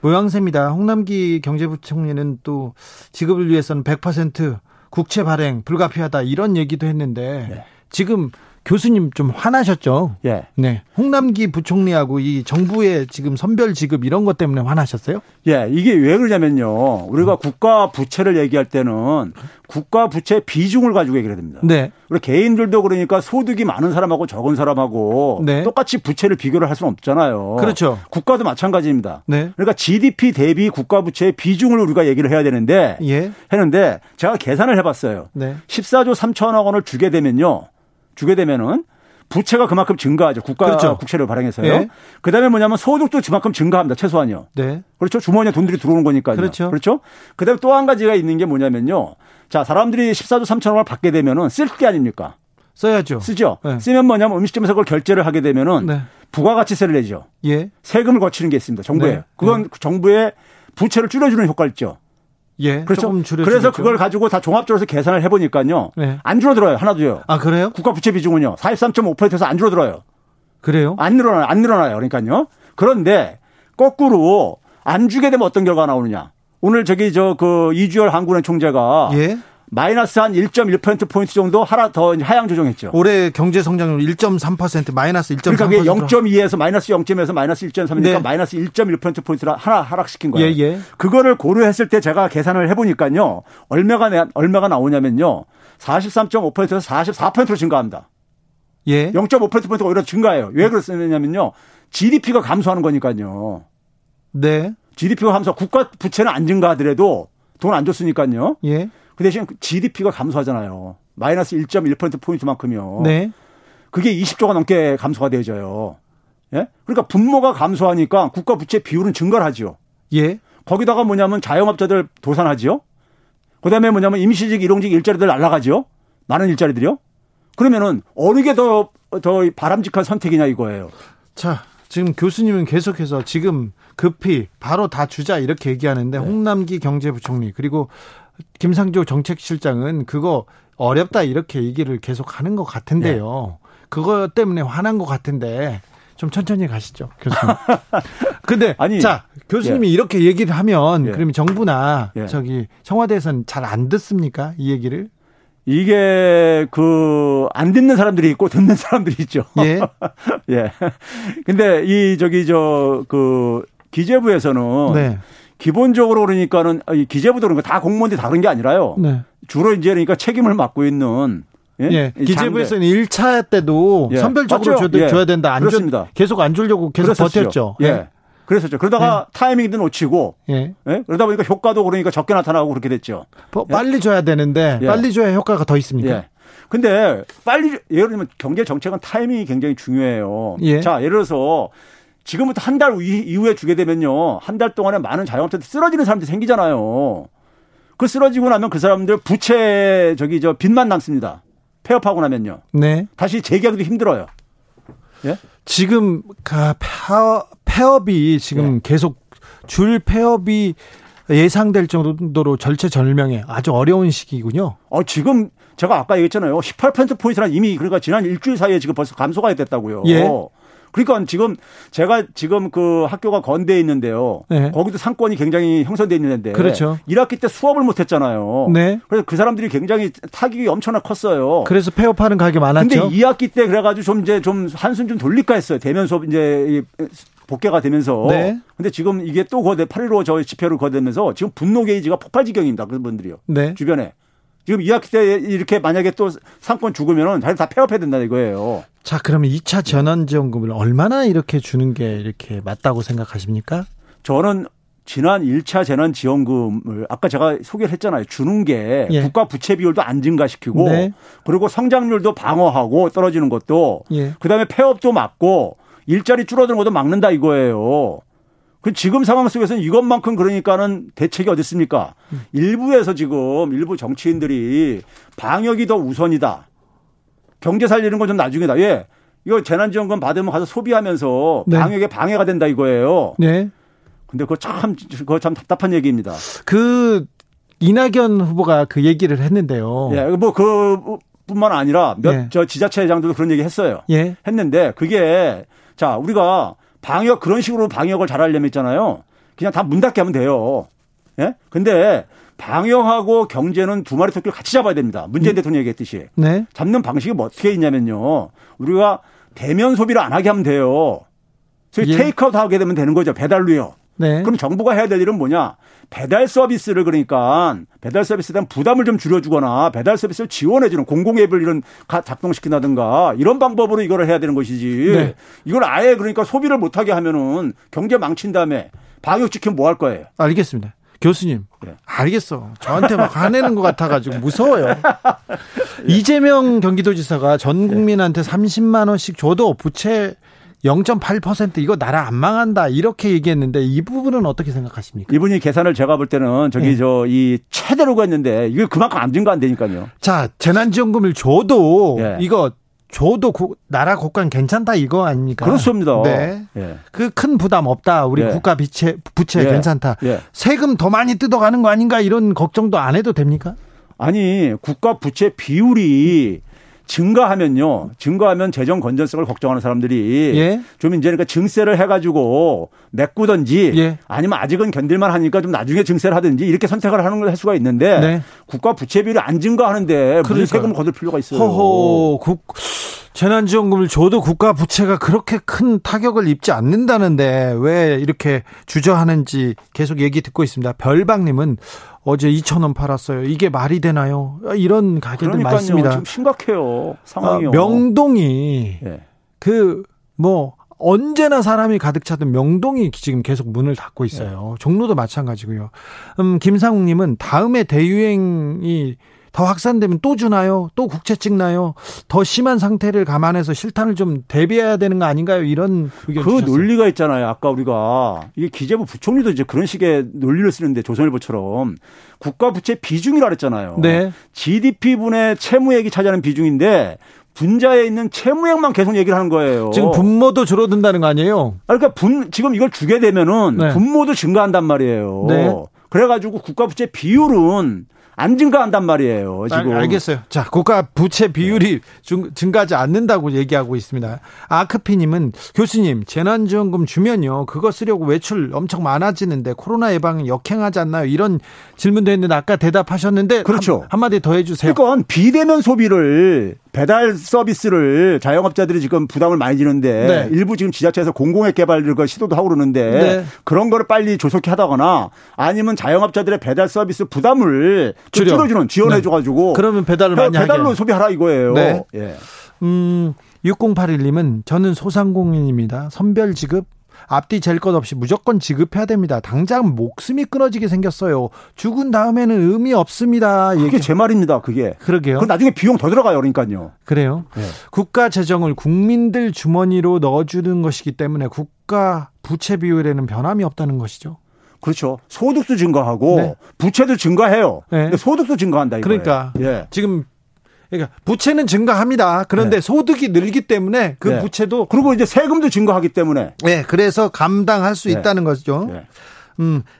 모양새입니다. 홍남기 경제부총리는 또 지급을 위해서는 100% 국채 발행 불가피하다 이런 얘기도 했는데 예. 지금 교수님 좀 화나셨죠? 예. 네. 홍남기 부총리하고 이 정부의 지금 선별 지급 이런 것 때문에 화나셨어요? 예. 이게 왜 그러냐면요. 우리가 국가 부채를 얘기할 때는 국가 부채 비중을 가지고 얘기를 해야 됩니다. 네. 그리고 개인들도 그러니까 소득이 많은 사람하고 적은 사람하고 네. 똑같이 부채를 비교를 할 수는 없잖아요. 그렇죠. 국가도 마찬가지입니다. 네. 그러니까 GDP 대비 국가 부채의 비중을 우리가 얘기를 해야 되는데 예. 했는데 제가 계산을 해봤어요. 네. 14조 3천억 원을 주게 되면은 부채가 그만큼 증가하죠. 국가 그렇죠. 국채를 발행해서요. 예. 그다음에 뭐냐면 소득도 그만큼 증가합니다. 최소한요. 네. 그렇죠. 주머니에 돈들이 들어오는 거니까요. 그렇죠. 그렇죠. 그다음에 또 한 가지가 있는 게 뭐냐면요. 자, 사람들이 14조 3천 원을 받게 되면은 쓸 게 아닙니까? 써야죠. 쓰죠. 네. 쓰면 뭐냐면 음식점에서 그걸 결제를 하게 되면은 네. 부가가치세를 내죠. 예. 세금을 거치는 게 있습니다. 정부에. 네. 그건 정부의 부채를 줄여주는 효과 있죠. 예, 그렇죠. 그래서 그걸 가지고 다 종합적으로 해서 계산을 해보니까요. 네. 안 줄어들어요. 하나도요. 아, 그래요? 국가 부채 비중은요. 43.5%에서 안 줄어들어요. 그래요? 안 늘어나요. 그러니까요. 그런데 거꾸로 안 주게 되면 어떤 결과가 나오느냐. 오늘 이주열 한국은행 총재가. 예. 마이너스 한 1.1%포인트 정도 하나 더 하향 조정했죠. 올해 경제 성장률 1.3% 마이너스 1.3%. 그러니까 0.2에서 마이너스 0.2에서 마이너스 1.3이니까 네. 마이너스 1.1%포인트를 하나 하락시킨 거예요. 예, 예. 그거를 고려했을 때 제가 계산을 해보니까요. 얼마가 나오냐면요. 43.5%에서 44%로 증가합니다. 예. 0.5%포인트가 오히려 증가해요. 왜 그렇냐면요. GDP가 감소하는 거니까요. 네. GDP가 감소. 국가 부채는 안 증가하더라도 돈 안 줬으니까요. 예. 그 대신 GDP가 감소하잖아요. 마이너스 1.1%포인트만큼이요. 네. 그게 20조가 넘게 감소가 되어져요. 예? 그러니까 분모가 감소하니까 국가 부채 비율은 증가를 하죠. 예. 거기다가 뭐냐면 자영업자들 도산하지요. 그 다음에 뭐냐면 임시직, 일용직 일자리들 날아가죠. 많은 일자리들이요. 그러면은 어느 게 더 바람직한 선택이냐 이거예요. 자, 지금 교수님은 계속해서 지금 급히 바로 다 주자 이렇게 얘기하는데 네. 홍남기 경제부총리 그리고 김상조 정책실장은 그거 어렵다 이렇게 얘기를 계속 하는 것 같은데요. 네. 그거 때문에 화난 것 같은데 좀 천천히 가시죠, 교수님. 근데 아니, 자, 교수님이 예. 이렇게 얘기를 하면 예. 그러면 정부나 예. 저기 청와대에서는 잘 안 듣습니까? 이 얘기를? 이게 그 안 듣는 사람들이 있고 듣는 사람들이 있죠. 예. 예. 근데 이 저기 저 그 기재부에서는 네. 기본적으로 그러니까는 기재부도 그러니까 다 공무원들이 다른 게 아니라요. 네. 주로 이제 그러니까 책임을 맡고 있는 예. 예. 기재부에서는 1차 때도 예. 선별적으로 줘야 된다. 안 줬습니다. 계속 안 주려고 계속 버텼죠. 예. 예. 그랬었죠. 그러다가 예. 타이밍도 놓치고 예. 예. 그러다 보니까 효과도 그러니까 적게 나타나고 그렇게 됐죠. 예. 빨리 줘야 되는데 예. 빨리 줘야 효과가 더 있습니까? 예. 근데 빨리 예를 들면 경제 정책은 타이밍이 굉장히 중요해요. 예. 자, 예를 들어서 지금부터 한 달 이후에 주게 되면요. 한 달 동안에 많은 자영업자들 쓰러지는 사람들이 생기잖아요. 그 쓰러지고 나면 그 사람들 부채 저기 저 빚만 남습니다. 폐업하고 나면요. 네. 다시 재계약도 힘들어요. 예? 지금 폐업이 지금 예. 계속 줄 폐업이 예상될 정도로 절체절명해 아주 어려운 시기군요. 지금 제가 아까 얘기했잖아요. 18%포인트는 이미 그러니까 지난 일주일 사이에 지금 벌써 감소가 됐다고요. 예. 그러니까 지금 제가 지금 그 학교가 건대에 있는데요. 네. 거기도 상권이 굉장히 형성돼 있는데. 그렇죠. 1학기 때 수업을 못 했잖아요. 네. 그래서 그 사람들이 굉장히 타격이 엄청나 컸어요. 그래서 폐업하는 가게 많았죠. 근데 2학기 때 그래가지고 좀 이제 좀 한숨 좀 돌릴까 했어요. 대면 수업 이제 복귀가 되면서. 네. 근데 지금 이게 또 8.15 저 집회를 거대면서 지금 분노 게이지가 폭발 지경입니다. 그분들이요. 네. 주변에. 지금 2학기 때 이렇게 만약에 또 상권 죽으면은 자기들 다 폐업해야 된다 이거예요. 자, 그러면 2차 재난지원금을 얼마나 이렇게 주는 게 이렇게 맞다고 생각하십니까? 저는 지난 1차 재난지원금을 아까 제가 소개를 했잖아요. 주는 게 예. 국가 부채 비율도 안 증가시키고 네. 그리고 성장률도 방어하고 떨어지는 것도 예. 그다음에 폐업도 막고 일자리 줄어드는 것도 막는다 이거예요. 그 지금 상황 속에서는 이것만큼 그러니까는 대책이 어디 있습니까? 일부에서 지금 일부 정치인들이 방역이 더 우선이다. 경제 살리는 건 좀 나중이다. 예. 이거 재난지원금 받으면 가서 소비하면서 네. 방역에 방해가 된다 이거예요. 네. 근데 그거 참 답답한 얘기입니다. 그 이낙연 후보가 그 얘기를 했는데요. 예. 뭐 그 뿐만 아니라 몇 저 예. 지자체장들도 그런 얘기 했어요. 예. 했는데 그게 자, 우리가 방역 그런 식으로 방역을 잘하려면 있잖아요. 그냥 다 문 닫게 하면 돼요. 예? 근데 방역하고 경제는 두 마리 토끼를 같이 잡아야 됩니다. 문재인 대통령이 얘기했듯이. 네. 잡는 방식이 뭐 어떻게 있냐면요. 우리가 대면 소비를 안 하게 하면 돼요. 예. 테이크아웃 하게 되면 되는 거죠. 배달로요. 네. 그럼 정부가 해야 될 일은 뭐냐. 배달 서비스를 그러니까 배달 서비스에 대한 부담을 좀 줄여주거나 배달 서비스를 지원해주는 공공앱을 이런 작동시킨다든가 이런 방법으로 이걸 해야 되는 것이지. 네. 이걸 아예 그러니까 소비를 못하게 하면은 경제 망친 다음에 방역 지키면 뭐 할 거예요. 알겠습니다. 교수님. 네. 알겠어. 저한테 막 화내는 것 같아가지고 무서워요. 네. 이재명 경기도지사가 전 국민한테 30만 원씩 줘도 부채 0.8% 이거 나라 안 망한다 이렇게 얘기했는데 이 부분은 어떻게 생각하십니까? 이분이 계산을 제가 볼 때는 저기 네. 저이 최대로 갔는데 이게 그만큼 안 증가 안 되니까요. 자, 재난지원금을 줘도 네. 이거 줘도 나라 국간 괜찮다 이거 아닙니까? 그렇습니다. 네. 네. 그 큰 부담 없다. 우리 네. 국가 부채 네. 괜찮다. 네. 세금 더 많이 뜯어가는 거 아닌가 이런 걱정도 안 해도 됩니까? 아니 국가 부채 비율이 증가하면 재정 건전성을 걱정하는 사람들이 예? 좀 이제 그러니까 증세를 해가지고 메꾸든지 예? 아니면 아직은 견딜만 하니까 좀 나중에 증세를 하든지 이렇게 선택을 하는 걸 할 수가 있는데 네. 국가 부채비율이 안 증가하는데 무슨 세금을 거둘 필요가 있어요. 허허, 재난지원금을 줘도 국가 부채가 그렇게 큰 타격을 입지 않는다는데 왜 이렇게 주저하는지 계속 얘기 듣고 있습니다. 별방님은 어제 2,000원 팔았어요. 이게 말이 되나요? 이런 가게들 그러니까요. 많습니다. 지금 심각해요. 상황이요. 명동이 네. 그 뭐 언제나 사람이 가득 차던 명동이 지금 계속 문을 닫고 있어요. 네. 종로도 마찬가지고요. 김상욱님은 다음에 대유행이 더 확산되면 또 주나요? 또 국채 찍나요? 더 심한 상태를 감안해서 실탄을 좀 대비해야 되는 거 아닌가요? 이런 의견 주셨어요. 그 논리가 있잖아요. 아까 우리가 이게 기재부 부총리도 이제 그런 식의 논리를 쓰는데 조선일보처럼 국가 부채 비중이라 그랬잖아요. 네. GDP분의 채무액이 차지하는 비중인데 분자에 있는 채무액만 계속 얘기를 하는 거예요. 지금 분모도 줄어든다는 거 아니에요? 그러니까 지금 이걸 주게 되면은 네. 분모도 증가한단 말이에요. 네. 그래가지고 국가 부채 비율은 안 증가한단 말이에요, 지금. 알겠어요. 자, 고가 부채 비율이 증가하지 않는다고 얘기하고 있습니다. 아크피님은 교수님, 재난지원금 주면요, 그거 쓰려고 외출 엄청 많아지는데 코로나 예방은 역행하지 않나요? 이런 질문도 했는데 아까 대답하셨는데. 그렇죠. 한마디 더 해주세요. 그건 비대면 소비를, 배달 서비스를 자영업자들이 지금 부담을 많이 지는데, 네, 일부 지금 지자체에서 공공의 개발을 시도도 하고 그러는데, 네, 그런 거를 빨리 조속히 하다거나 아니면 자영업자들의 배달 서비스 부담을 줄여주는, 지원해 줘가지고, 네, 그러면 배달을 많이 하게, 배달로 소비하라 이거예요. 네. 예. 6081님은 저는 소상공인입니다. 선별 지급 앞뒤 잴 것 없이 무조건 지급해야 됩니다. 당장 목숨이 끊어지게 생겼어요. 죽은 다음에는 의미 없습니다. 그게 얘기. 제 말입니다. 그게. 그러게요. 그 나중에 비용 더 들어가요. 그러니까요. 그래요. 네. 국가 재정을 국민들 주머니로 넣어주는 것이기 때문에 국가 부채 비율에는 변함이 없다는 것이죠. 그렇죠. 소득도 증가하고, 네, 부채도 증가해요. 네. 근데 소득도 증가한다 이거예요. 그러니까, 예, 지금. 그러니까 부채는 증가합니다. 그런데, 네, 소득이 늘기 때문에 그, 네, 부채도, 그리고 이제 세금도 증가하기 때문에, 네, 그래서 감당할 수, 네, 있다는 거죠. 네.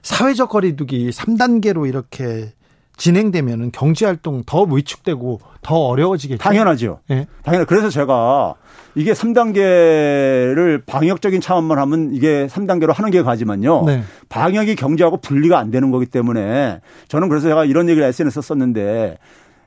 사회적 거리두기 3단계로 이렇게 진행되면은 경제 활동 더 위축되고 더 어려워지겠죠. 당연하죠. 네. 당연히. 그래서 제가 이게 3단계를 방역적인 차원만 하면 이게 3단계로 하는 게 가지만요, 네, 방역이 경제하고 분리가 안 되는 거기 때문에 저는, 그래서 제가 이런 얘기를 SNS에 썼는데,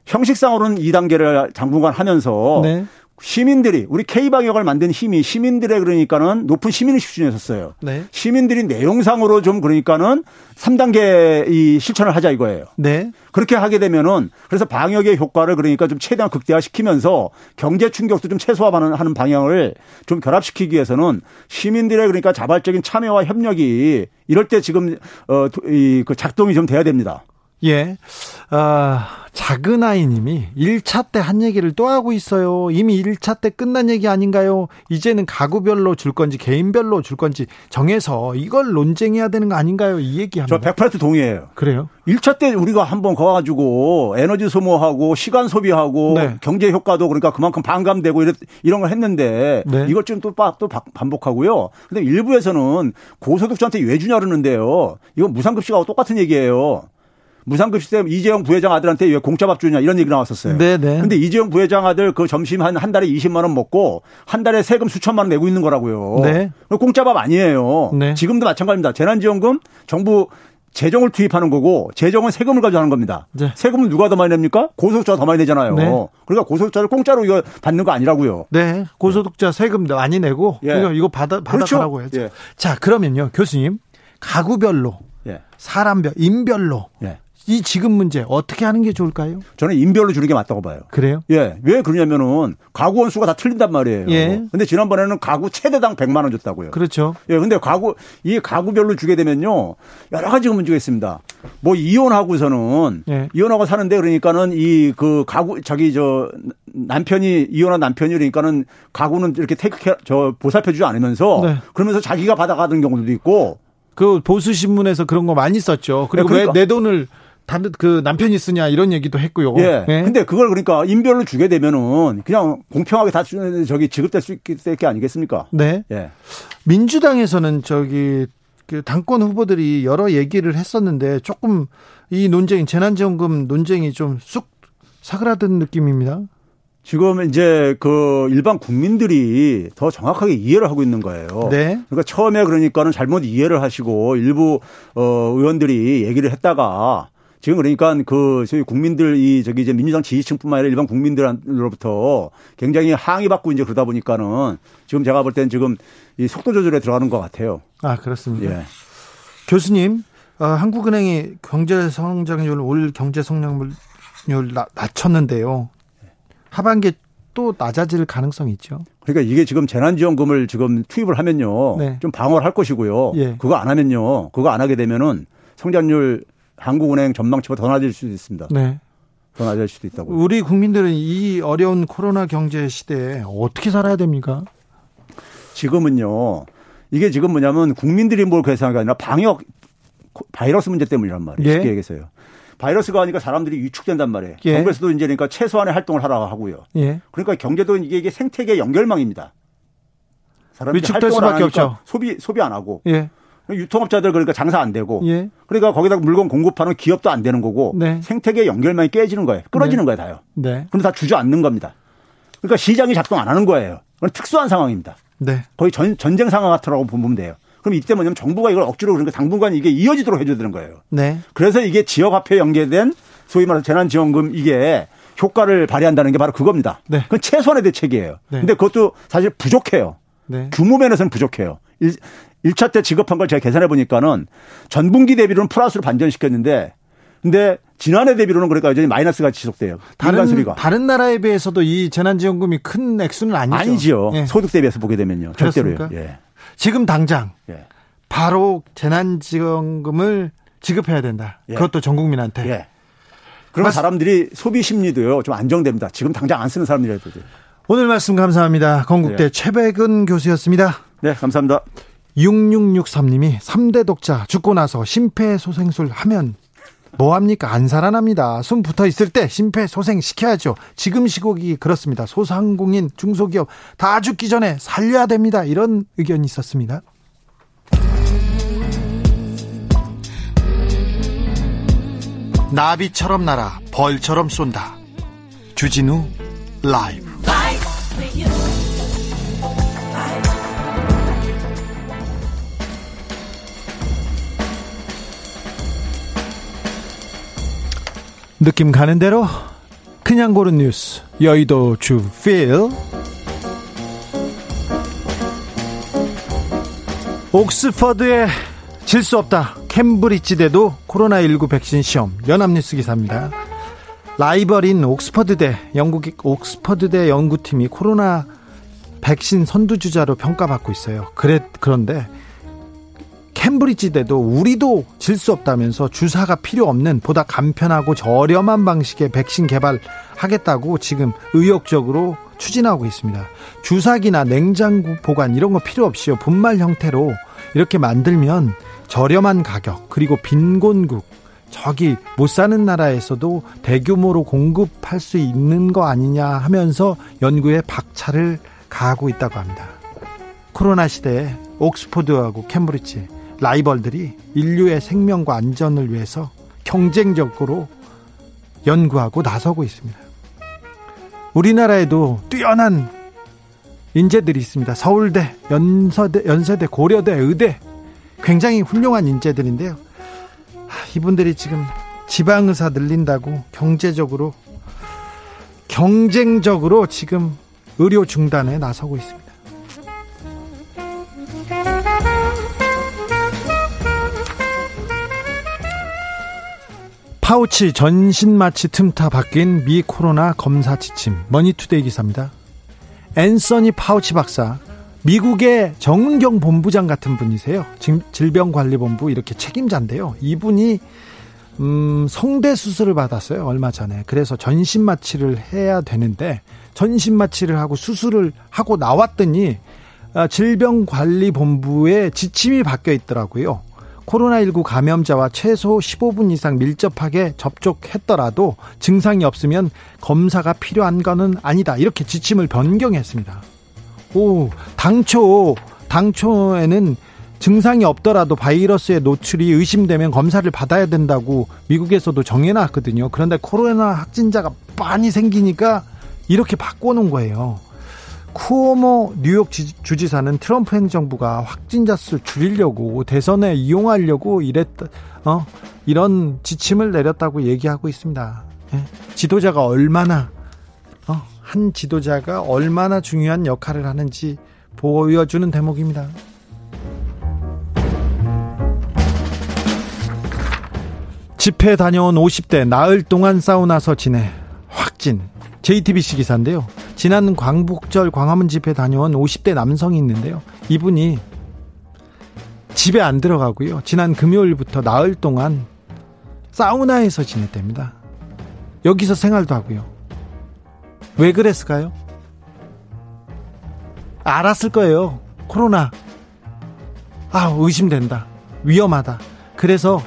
형식상으로는 2단계를 당분간 하면서, 네, 시민들이, 우리 K방역을 만든 힘이 시민들의, 그러니까는 높은 시민의 수준에 섰어요. 네. 시민들이 내용상으로 좀, 그러니까는 3단계 이 실천을 하자 이거예요. 네. 그렇게 하게 되면은, 그래서 방역의 효과를 그러니까 좀 최대한 극대화시키면서 경제 충격도 좀 최소화하는 방향을 좀 결합시키기 위해서는 시민들의 그러니까 자발적인 참여와 협력이 이럴 때 지금 그 작동이 좀 돼야 됩니다. 예. 작은 아이님이 1차 때 한 얘기를 또 하고 있어요. 이미 1차 때 끝난 얘기 아닌가요? 이제는 가구별로 줄 건지 개인별로 줄 건지 정해서 이걸 논쟁해야 되는 거 아닌가요? 이 얘기합니다. 저 100% 동의해요. 그래요? 1차 때 우리가 한번 가가지고 에너지 소모하고 시간 소비하고, 네, 경제 효과도 그러니까 그만큼 반감되고 이런 걸 했는데, 네, 이걸 지금 또 반복하고요. 근데 일부에서는 고소득자한테 왜 주냐 그러는데요. 이건 무상급식하고 똑같은 얘기예요. 무상급식 때문에 이재용 부회장 아들한테 왜 공짜밥 주냐 이런 얘기 나왔었어요. 네네. 근데 이재용 부회장 아들 그 점심 한 달에 20만 원 먹고 한 달에 세금 수천만 원 내고 있는 거라고요. 네. 공짜밥 아니에요. 네. 지금도 마찬가지입니다. 재난지원금 정부 재정을 투입하는 거고, 재정은 세금을 가지고 하는 겁니다. 네. 세금은 누가 더 많이 냅니까? 고소득자가 더 많이 내잖아요. 네. 그러니까 고소득자를 공짜로 이거 받는 거 아니라고요. 네. 고소득자 세금 많이 내고, 예, 그러니까 이거 받아가라고 해야죠. 그렇죠. 예. 자, 그러면요, 교수님, 가구별로, 예, 사람별, 인별로, 예, 이 지금 문제 어떻게 하는 게 좋을까요? 저는 인별로 주는 게 맞다고 봐요. 그래요? 예. 왜 그러냐면은 가구 원수가 다 틀린단 말이에요. 예. 근데 지난번에는 가구 최대당 100만 원 줬다고요. 그렇죠. 예. 근데 가구별로 주게 되면요, 여러 가지 문제가 있습니다. 뭐 이혼하고서는, 예, 이혼하고 사는데 그러니까는 이 그 가구 자기 저 남편이 이혼한 남편이 그러니까는 가구는 이렇게 보살펴 주지 않으면서, 네, 그러면서 자기가 받아가는 경우도 있고. 그 보수 신문에서 그런 거 많이 썼죠. 그리고, 네, 그러니까. 왜 내 돈을 다들 그 남편이 쓰냐 이런 얘기도 했고요. 예. 네. 근데 그걸 그러니까 인별로 주게 되면은 그냥 공평하게 다 저기 지급될 수 있게 될 게 아니겠습니까? 네. 예. 민주당에서는 저기 그 당권 후보들이 여러 얘기를 했었는데 조금 이 논쟁, 재난지원금 논쟁이 좀 쑥 사그라든 느낌입니다. 지금 이제 그 일반 국민들이 더 정확하게 이해를 하고 있는 거예요. 네. 그러니까 처음에 그러니까는 잘못 이해를 하시고 일부 의원들이 얘기를 했다가 지금 그러니까 그 저희 국민들 저기 이제 민주당 지지층뿐만 아니라 일반 국민들로부터 굉장히 항의받고 이제 그러다 보니까는 지금 제가 볼 때는 지금 이 속도 조절에 들어가는 것 같아요. 아, 그렇습니다. 예. 교수님, 한국은행이 올 경제 성장률 낮췄는데요. 하반기에 또 낮아질 가능성이 있죠. 그러니까 이게 지금 재난지원금을 지금 투입을 하면요, 네, 좀 방어를 할 것이고요. 예. 그거 안 하게 되면은 성장률 한국은행 전망치보다 더 낮을 수도 있습니다. 네. 더 낮을 수도 있다고요. 우리 국민들은 이 어려운 코로나 경제 시대에 어떻게 살아야 됩니까? 지금은요, 이게 지금 뭐냐면 국민들이 뭘 그렇게 생각하는 게 아니라 방역 바이러스 문제 때문이란 말이에요. 쉽게, 예, 얘기해서요. 바이러스가 하니까 사람들이 위축된단 말이에요. 예. 정부에서도 이제 그러니까 최소한의 활동을 하라고 하고요. 예. 그러니까 경제도 이게 생태계 연결망입니다. 사람들이 위축될 수밖에 없죠. 소비 안 하고. 예. 유통업자들 그러니까 장사 안 되고 예. 그러니까 거기다 물건 공급하는 기업도 안 되는 거고 네. 생태계 연결망이 깨지는 거예요. 끊어지는 네. 거예요. 다요. 네. 그럼 다 주저앉는 겁니다. 그러니까 시장이 작동 안 하는 거예요. 그건 특수한 상황입니다. 네. 거의 전쟁 상황 같더라고 보면 돼요. 그럼 이때 뭐냐면 정부가 이걸 억지로 그러니까 당분간 이게 이어지도록 해줘야 되는 거예요. 네. 그래서 이게 지역화폐 연계된 소위 말해서 재난지원금 이게 효과를 발휘한다는 게 바로 그겁니다. 네. 그건 최소한의 대책이에요. 네. 근데 그것도 사실 부족해요. 네. 규모 면에서는 부족해요. 1차 때 지급한 걸 제가 계산해 보니까는 전분기 대비로는 플러스로 반전시켰는데 근데 지난해 대비로는 그러니까 여전히 마이너스가 지속돼요. 다른 나라에 비해서도 이 재난지원금이 큰 액수는 아니죠. 아니지요. 예. 소득 대비해서 보게 되면요. 그렇습니까? 절대로요. 예. 지금 당장 예. 바로 재난지원금을 지급해야 된다. 예. 그것도 전 국민한테. 예. 그러면 사람들이 소비 심리도요. 좀 안정됩니다. 지금 당장 안 쓰는 사람들이라도. 오늘 말씀 감사합니다. 건국대 예. 최백은 교수였습니다. 네, 감사합니다. 6663님이 3대 독자 죽고 나서 심폐소생술 하면 뭐합니까? 안 살아납니다. 숨 붙어 있을 때 심폐소생 시켜야죠. 지금 시국이 그렇습니다. 소상공인, 중소기업 다 죽기 전에 살려야 됩니다. 이런 의견이 있었습니다. 나비처럼 날아 벌처럼 쏜다. 주진우 라이브. 느낌 가는 대로 그냥 고른 뉴스 여의도 주필. 옥스퍼드의 질 수 없다. 캠브리지대도 코로나19 백신 시험. 연합뉴스 기사입니다. 라이벌인 옥스퍼드대 영국 옥스퍼드대 연구팀이 코로나 백신 선두주자로 평가받고 있어요. 그런데 캠브리지대도 우리도 질 수 없다면서 주사가 필요 없는 보다 간편하고 저렴한 방식의 백신 개발하겠다고 지금 의욕적으로 추진하고 있습니다. 주사기나 냉장고 보관 이런 거 필요 없이 분말 형태로 이렇게 만들면 저렴한 가격 그리고 빈곤국 저기 못 사는 나라에서도 대규모로 공급할 수 있는 거 아니냐 하면서 연구에 박차를 가하고 있다고 합니다. 코로나 시대에 옥스퍼드하고 캠브리지 라이벌들이 인류의 생명과 안전을 위해서 경쟁적으로 연구하고 나서고 있습니다. 우리나라에도 뛰어난 인재들이 있습니다. 서울대, 연세대, 고려대, 의대 굉장히 훌륭한 인재들인데요. 이분들이 지금 지방의사 늘린다고 경쟁적으로 지금 의료 중단에 나서고 있습니다. 파우치 전신마취 틈타 바뀐 미 코로나 검사 지침. 머니투데이 기사입니다. 앤서니 파우치 박사, 미국의 정은경 본부장 같은 분이세요. 질병관리본부 이렇게 책임자인데요. 이분이 성대 수술을 받았어요. 얼마 전에. 그래서 전신마취를 해야 되는데 전신마취를 하고 수술을 하고 나왔더니 질병관리본부의 지침이 바뀌어 있더라고요. 코로나19 감염자와 최소 15분 이상 밀접하게 접촉했더라도 증상이 없으면 검사가 필요한 건 아니다. 이렇게 지침을 변경했습니다. 오, 당초에는 증상이 없더라도 바이러스의 노출이 의심되면 검사를 받아야 된다고 미국에서도 정해놨거든요. 그런데 코로나 확진자가 많이 생기니까 이렇게 바꿔놓은 거예요. 쿠오모 뉴욕 주지사는 트럼프 행정부가 확진자 수를 줄이려고 대선에 이용하려고 이런 지침을 내렸다고 얘기하고 있습니다. 예? 지도자가 얼마나 한 지도자가 얼마나 중요한 역할을 하는지 보여주는 대목입니다. 집회 다녀온 50대 나흘 동안 사우나서 지내 확진. JTBC 기사인데요. 지난 광복절 광화문 집회 다녀온 50대 남성이 있는데요. 이분이 집에 안 들어가고요. 지난 금요일부터 나흘 동안 사우나에서 지냈답니다. 여기서 생활도 하고요. 왜 그랬을까요? 알았을 거예요. 코로나. 의심된다. 위험하다. 그래서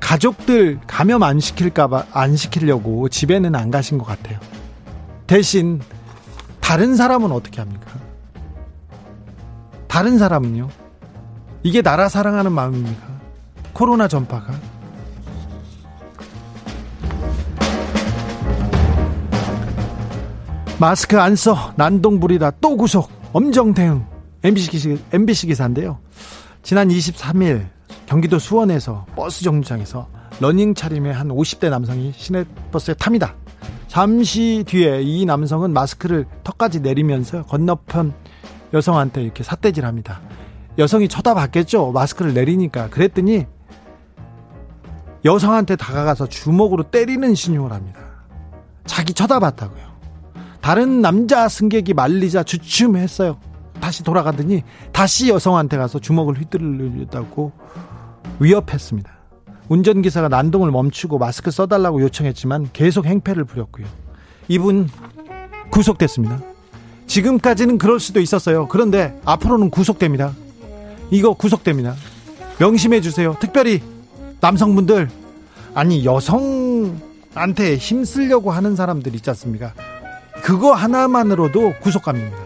가족들 감염 안 시키려고 집에는 안 가신 것 같아요. 대신 다른 사람은 어떻게 합니까? 다른 사람은요? 이게 나라 사랑하는 마음입니까? 코로나 전파가. 마스크 안 써 난동 부리다 또 구속, 엄정 대응. MBC 기사인데요, 지난 23일 경기도 수원에서 버스 정류장에서 러닝 차림의 한 50대 남성이 시내버스에 탑니다. 잠시 뒤에 이 남성은 마스크를 턱까지 내리면서 건너편 여성한테 이렇게 삿대질합니다. 여성이 쳐다봤겠죠, 마스크를 내리니까. 그랬더니 여성한테 다가가서 주먹으로 때리는 신용을 합니다. 자기 쳐다봤다고요. 다른 남자 승객이 말리자 주춤했어요. 다시 돌아가더니 다시 여성한테 가서 주먹을 휘두르려고 위협했습니다. 운전기사가 난동을 멈추고 마스크 써달라고 요청했지만 계속 행패를 부렸고요. 이분 구속됐습니다. 지금까지는 그럴 수도 있었어요. 그런데 앞으로는 구속됩니다. 이거 구속됩니다. 명심해 주세요. 특별히 남성분들, 아니 여성한테 힘쓰려고 하는 사람들 있지 않습니까? 그거 하나만으로도 구속감입니다.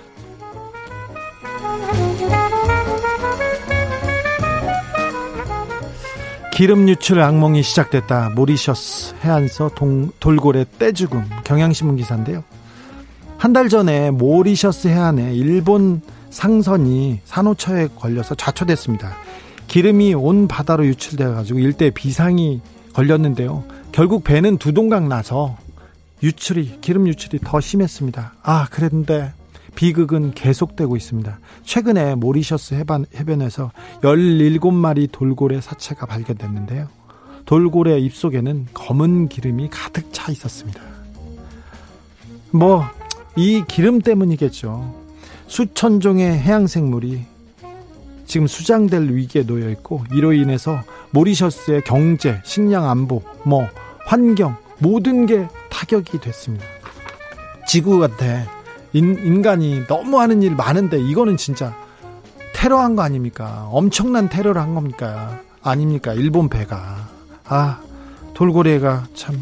기름 유출 악몽이 시작됐다. 모리셔스 해안서 돌고래 떼죽음. 경향신문 기사인데요. 한 달 전에 모리셔스 해안에 일본 상선이 산호초에 걸려서 좌초됐습니다. 기름이 온 바다로 유출돼가지고 일대 비상이 걸렸는데요. 결국 배는 두동강 나서 기름 유출이 더 심했습니다. 그런데 비극은 계속되고 있습니다. 최근에 모리셔스 해변에서 17마리 돌고래 사체가 발견됐는데요. 돌고래 입속에는 검은 기름이 가득 차 있었습니다. 이 기름 때문이겠죠. 수천 종의 해양생물이 지금 수장될 위기에 놓여 있고, 이로 인해서 모리셔스의 경제, 식량 안보, 환경, 모든 게 타격이 됐습니다. 지구한테 인간이 너무 하는 일 많은데 이거는 진짜 테러한 거 아닙니까? 엄청난 테러를 한 겁니까? 아닙니까? 일본 배가. 돌고래가 참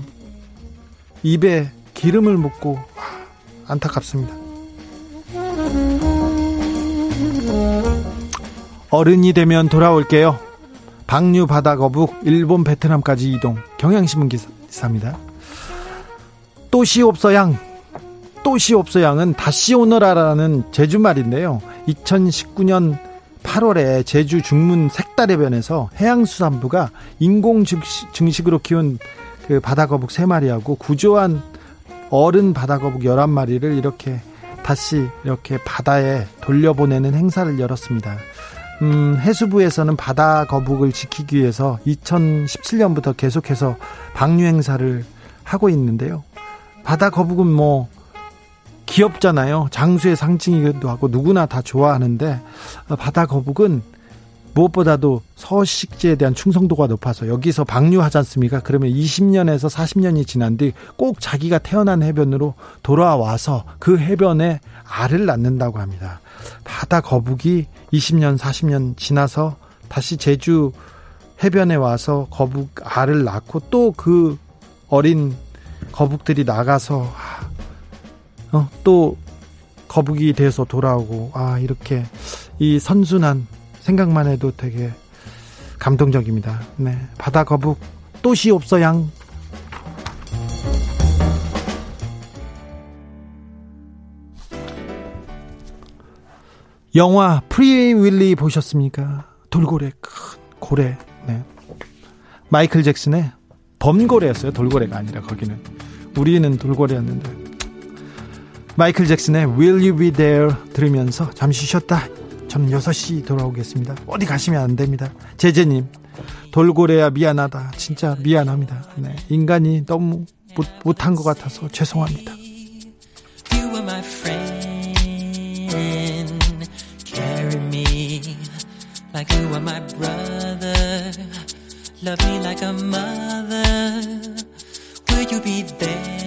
입에 기름을 묻고 안타깝습니다. 어른이 되면 돌아올게요. 방류 바다 거북 일본 베트남까지 이동. 경향신문 기사입니다. 또시옵서양은 다시 오너라라는 제주말인데요, 2019년 8월에 제주 중문 색다래변에서 해양수산부가 인공증식으로 키운 그 바다거북 3마리하고 구조한 어른 바다거북 11마리를 이렇게 다시 이렇게 바다에 돌려보내는 행사를 열었습니다. 해수부에서는 바다거북을 지키기 위해서 2017년부터 계속해서 방류 행사를 하고 있는데요. 바다거북은 귀엽잖아요. 장수의 상징이기도 하고 누구나 다 좋아하는데, 바다거북은 무엇보다도 서식지에 대한 충성도가 높아서 여기서 방류하지 않습니까? 그러면 20년에서 40년이 지난 뒤 꼭 자기가 태어난 해변으로 돌아와서 그 해변에 알을 낳는다고 합니다. 바다거북이 20년 40년 지나서 다시 제주 해변에 와서 거북 알을 낳고, 또 그 어린 거북들이 나가서 또 거북이 돼서 돌아오고, 이렇게 이 선순환 생각만 해도 되게 감동적입니다. 네, 바다 거북 또시 옵서양. 영화 프리 윌리 보셨습니까? 돌고래, 큰 고래. 네, 마이클 잭슨의 범고래였어요. 돌고래가 아니라 거기는. 우리는 돌고래였는데. 마이클 잭슨의 Will You Be There 들으면서 잠시 쉬었다. 저는 6시 돌아오겠습니다. 어디 가시면 안 됩니다. 제재님, 돌고래야 미안하다. 진짜 미안합니다. 네, 인간이 너무 못한 것 같아서 죄송합니다. You are my friend. Carry me like you are my brother. Love me like a mother. Will you be there?